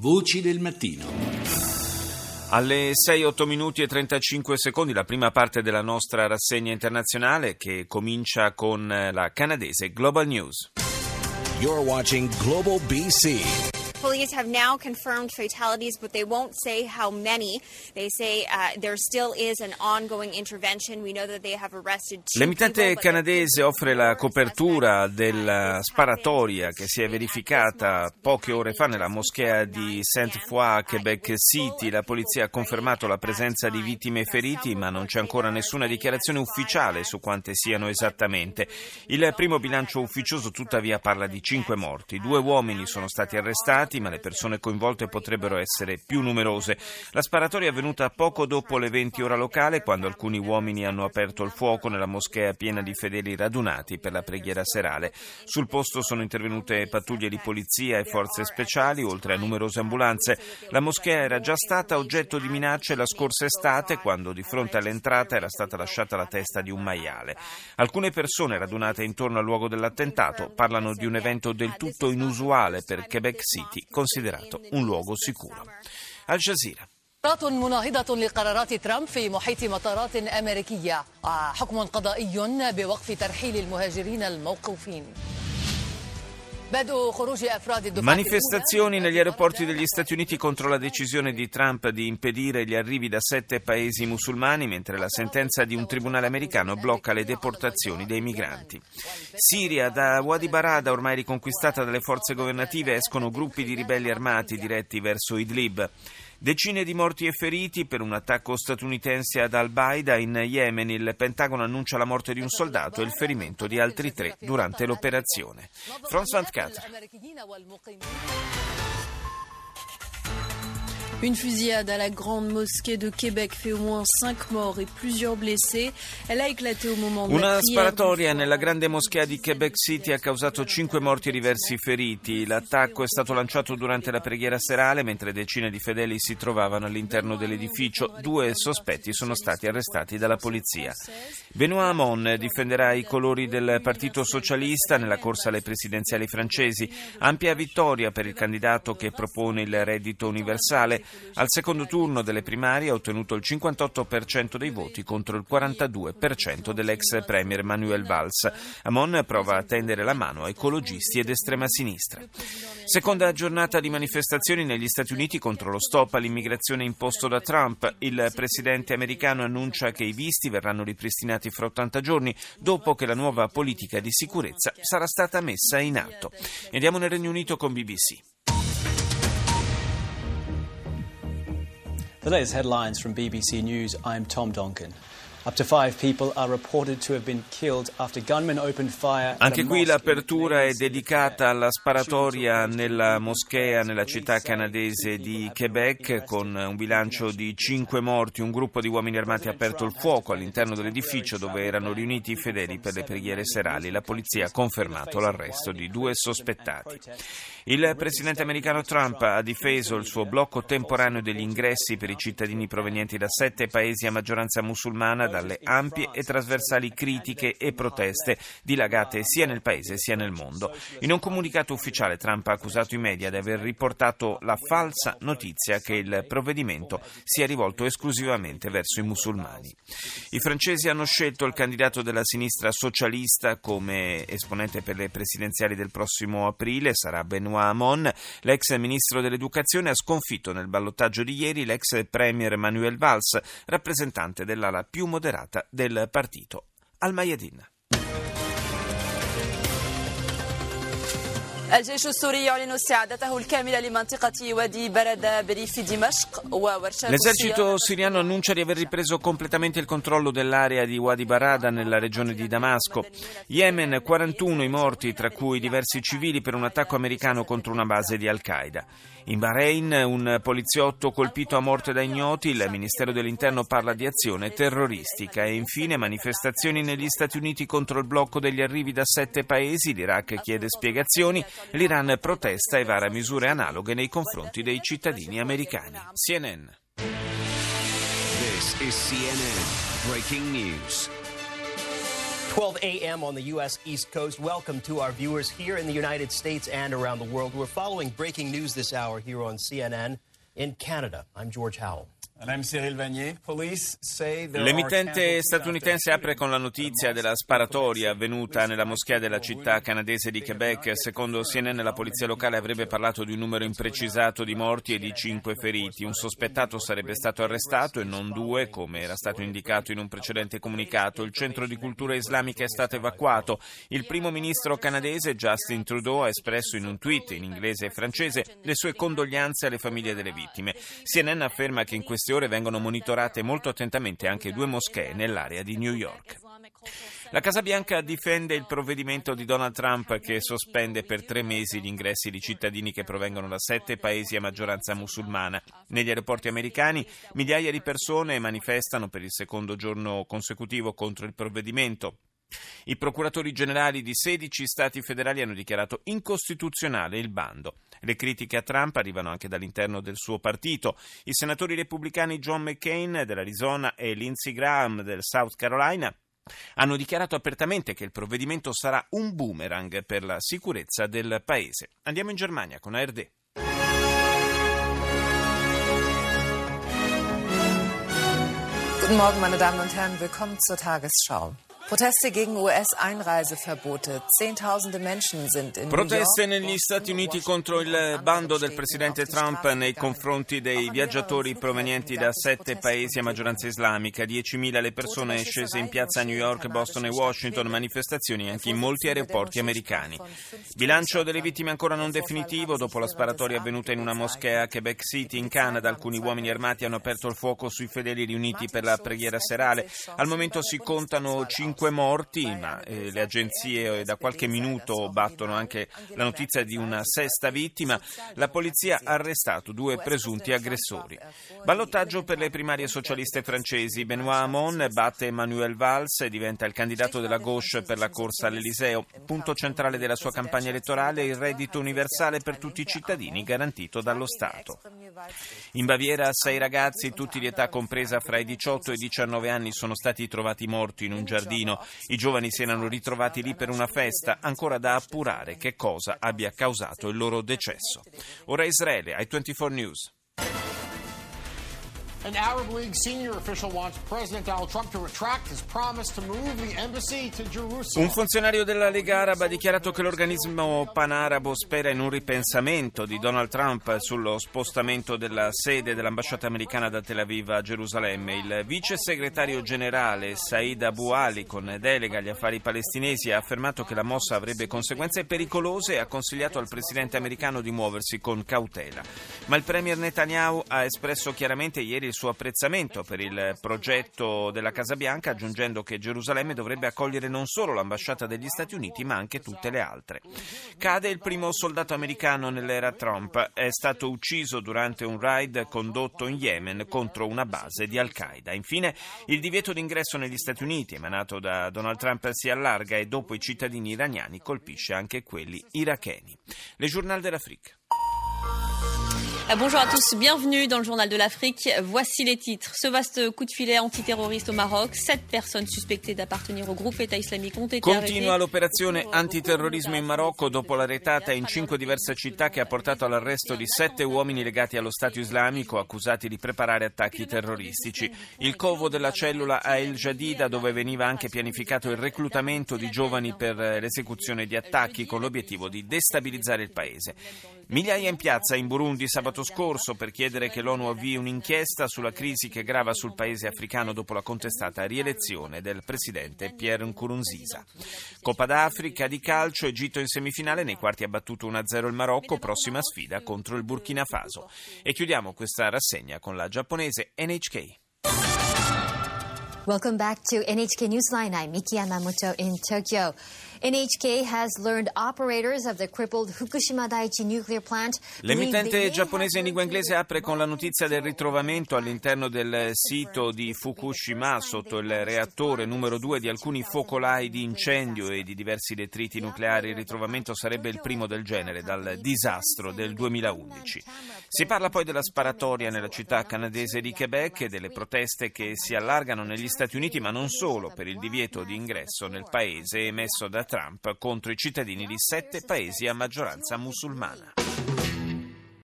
Voci del mattino. Alle 6:08 e 35 secondi la prima parte della nostra rassegna internazionale che comincia con la canadese Global News. You're watching Global BC. Police have now confirmed fatalities, but they won't say how many. They say there still is an ongoing intervention. We know that they have arrested two. L'emittente canadese offre la copertura della sparatoria che si è verificata poche ore fa nella moschea di Sainte-Foy a Quebec City. La polizia ha confermato la presenza di vittime e feriti, ma non c'è ancora nessuna dichiarazione ufficiale su quante siano esattamente. Il primo bilancio ufficioso, tuttavia, parla di 5 morti. 2 uomini sono stati arrestati, ma le persone coinvolte potrebbero essere più numerose. La sparatoria è avvenuta poco dopo le 20 ora locale, quando alcuni uomini hanno aperto il fuoco nella moschea piena di fedeli radunati per la preghiera serale. Sul posto sono intervenute pattuglie di polizia e forze speciali, oltre a numerose ambulanze. La moschea era già stata oggetto di minacce la scorsa estate, quando di fronte all'entrata era stata lasciata la testa di un maiale. Alcune persone radunate intorno al luogo dell'attentato parlano di un evento del tutto inusuale per Quebec City, considerato un luogo sicuro. Al Jazeera. Manifestazioni negli aeroporti degli Stati Uniti contro la decisione di Trump di impedire gli arrivi da 7 paesi musulmani, mentre la sentenza di un tribunale americano blocca le deportazioni dei migranti. Siria, da Wadi Barada, ormai riconquistata dalle forze governative, escono gruppi di ribelli armati diretti verso Idlib. Decine di morti e feriti per un attacco statunitense ad Al Baida in Yemen. Il Pentagono annuncia la morte di un soldato e il ferimento di altri 3 durante l'operazione. Une fusillade à la grande mosquée de Québec fait au moins 5 morts et plusieurs blessés. Elle a éclaté au moment de la prière. Una sparatoria nella grande moschea di Quebec City ha causato 5 morti e diversi feriti. L'attacco è stato lanciato durante la preghiera serale, mentre decine di fedeli si trovavano all'interno dell'edificio. 2 sospetti sono stati arrestati dalla polizia. Benoît Hamon difenderà i colori del Partito Socialista nella corsa alle presidenziali francesi. Ampia vittoria per il candidato che propone il reddito universale. Al secondo turno delle primarie ha ottenuto il 58% dei voti contro il 42% dell'ex premier Manuel Valls. Hamon prova a tendere la mano a ecologisti ed estrema sinistra. Seconda giornata di manifestazioni negli Stati Uniti contro lo stop all'immigrazione imposto da Trump. Il presidente americano annuncia che i visti verranno ripristinati fra 80 giorni, dopo che la nuova politica di sicurezza sarà stata messa in atto. Andiamo nel Regno Unito con BBC. The latest headlines from BBC News, I'm Tom Donkin. Up to 5 people are reported to have been killed after gunmen opened fire. Anche qui l'apertura è dedicata alla sparatoria nella moschea nella città canadese di Quebec, con un bilancio di 5 morti. Un gruppo di uomini armati ha aperto il fuoco all'interno dell'edificio dove erano riuniti i fedeli per le preghiere serali. La polizia ha confermato l'arresto di 2 sospettati. Il presidente americano Trump ha difeso il suo blocco temporaneo degli ingressi per i cittadini provenienti da 7 paesi a maggioranza musulmana, dalle ampie e trasversali critiche e proteste dilagate sia nel paese sia nel mondo. In un comunicato ufficiale Trump ha accusato i media di aver riportato la falsa notizia che il provvedimento sia rivolto esclusivamente verso i musulmani. I francesi hanno scelto il candidato della sinistra socialista come esponente per le presidenziali del prossimo aprile, sarà Benoît Hamon. L'ex ministro dell'educazione ha sconfitto nel ballottaggio di ieri l'ex premier Manuel Valls, rappresentante dell'ala più moderata del partito. Al-Mayadeen. الجيش السوري يعلن استعداده الكاملة لمنطقة وادي بردا بريف دمشق وورشات. L'esercito siriano annuncia di aver ripreso completamente il controllo dell'area di Wadi Barada nella regione di Damasco. Yemen, 41 i morti, tra cui diversi civili, per un attacco americano contro una base di Al-Qaeda. In Bahrain, un poliziotto colpito a morte da ignoti, il Ministero dell'Interno parla di azione terroristica. E infine manifestazioni negli Stati Uniti contro il blocco degli arrivi da 7 paesi, l'Iraq chiede spiegazioni, l'Iran protesta e vara misure analoghe nei confronti dei cittadini americani. CNN. This is CNN Breaking News. 12 a.m. on the U.S. East Coast. Welcome to our viewers here in the United States and around the world. We're following breaking news this hour here on CNN in Canada. I'm George Howell. L'emittente statunitense apre con la notizia della sparatoria avvenuta nella moschea della città canadese di Quebec. Secondo CNN la polizia locale avrebbe parlato di un numero imprecisato di morti e di 5 feriti. Un sospettato sarebbe stato arrestato e non 2, come era stato indicato in un precedente comunicato. Il centro di cultura islamica è stato evacuato. Il primo ministro canadese Justin Trudeau ha espresso in un tweet in inglese e francese le sue condoglianze alle famiglie delle vittime. CNN afferma che in questi ore vengono monitorate molto attentamente anche 2 moschee nell'area di New York. La Casa Bianca difende il provvedimento di Donald Trump che sospende per 3 mesi gli ingressi di cittadini che provengono da 7 paesi a maggioranza musulmana. Negli aeroporti americani migliaia di persone manifestano per il secondo giorno consecutivo contro il provvedimento. I procuratori generali di 16 stati federali hanno dichiarato incostituzionale il bando. Le critiche a Trump arrivano anche dall'interno del suo partito. I senatori repubblicani John McCain dell'Arizona e Lindsey Graham del South Carolina hanno dichiarato apertamente che il provvedimento sarà un boomerang per la sicurezza del paese. Andiamo in Germania con ARD. Guten Morgen, meine Damen und Herren, willkommen zur Tagesschau. Proteste gegen US-Einreiseverbote. Zehntausende Menschen sind in New York. Proteste negli Stati Uniti contro il bando del presidente Trump nei confronti dei viaggiatori provenienti da 7 paesi a maggioranza islamica. 10.000 le persone scese in piazza a New York, Boston e Washington, manifestazioni anche in molti aeroporti americani. Bilancio delle vittime ancora non definitivo dopo la sparatoria avvenuta in una moschea a Quebec City in Canada. Alcuni uomini armati hanno aperto il fuoco sui fedeli riuniti per la preghiera serale. Al momento si contano 5 morti, ma le agenzie da qualche minuto battono anche la notizia di una 6ª vittima. La polizia ha arrestato 2 presunti aggressori. Ballottaggio per le primarie socialiste francesi. Benoît Hamon batte Manuel Valls e diventa il candidato della gauche per la corsa all'Eliseo. Punto centrale della sua campagna elettorale è il reddito universale per tutti i cittadini garantito dallo Stato. In Baviera 6 ragazzi, tutti di età compresa fra i 18 e i 19 anni, sono stati trovati morti in un giardino. I giovani si erano ritrovati lì per una festa, ancora da appurare che cosa abbia causato il loro decesso. Ora Israele, I24 News. An Arab League senior official wants President Donald Trump to retract his promise to move the embassy to Jerusalem. Un funzionario della Lega araba ha dichiarato che l'organismo panarabo spera in un ripensamento di Donald Trump sullo spostamento della sede dell'ambasciata americana da Tel Aviv a Gerusalemme. Il vice segretario generale Saeed Abu Ali, con delega agli affari palestinesi, ha affermato che la mossa avrebbe conseguenze pericolose e ha consigliato al presidente americano di muoversi con cautela. Ma il premier Netanyahu ha espresso chiaramente ieri il suo apprezzamento per il progetto della Casa Bianca, aggiungendo che Gerusalemme dovrebbe accogliere non solo l'ambasciata degli Stati Uniti ma anche tutte le altre. Cade il primo soldato americano nell'era Trump, è stato ucciso durante un raid condotto in Yemen contro una base di Al-Qaeda. Infine, il divieto d'ingresso negli Stati Uniti emanato da Donald Trump si allarga e dopo i cittadini iraniani colpisce anche quelli iracheni. Le Journal de l'Afrique. Bonjour à tous, bienvenue dans le Journal de l'Afrique. Voici les titres. Ce vaste coup de filet antiterroriste au Maroc, 7 personnes suspectées d'appartenir au groupe État islamique ont été arrêtées. Continua l'operazione antiterrorismo in Marocco dopo la retata in 5 diverse città che ha portato all'arresto di 7 uomini legati allo Stato islamico accusati di preparare attacchi terroristici. Il covo della cellula a El Jadida, dove veniva anche pianificato il reclutamento di giovani per l'esecuzione di attacchi con l'obiettivo di destabilizzare il paese. Migliaia in piazza in Burundi sabato scorso per chiedere che l'ONU avvii un'inchiesta sulla crisi che grava sul paese africano dopo la contestata rielezione del presidente Pierre Nkurunziza. Coppa d'Africa di calcio, Egitto in semifinale, nei quarti ha battuto 1-0 il Marocco, prossima sfida contro il Burkina Faso. E chiudiamo questa rassegna con la giapponese NHK. Welcome back to NHK Newsline. I'm Miki Yamamoto in Tokyo. L'emittente giapponese in lingua inglese apre con la notizia del ritrovamento all'interno del sito di Fukushima, sotto il reattore numero 2, di alcuni focolai di incendio e di diversi detriti nucleari. Il ritrovamento sarebbe il primo del genere dal disastro del 2011. Si parla poi della sparatoria nella città canadese di Quebec e delle proteste che si allargano negli Stati Uniti, ma non solo, per il divieto di ingresso nel paese emesso da Trump contro i cittadini di 7 paesi a maggioranza musulmana.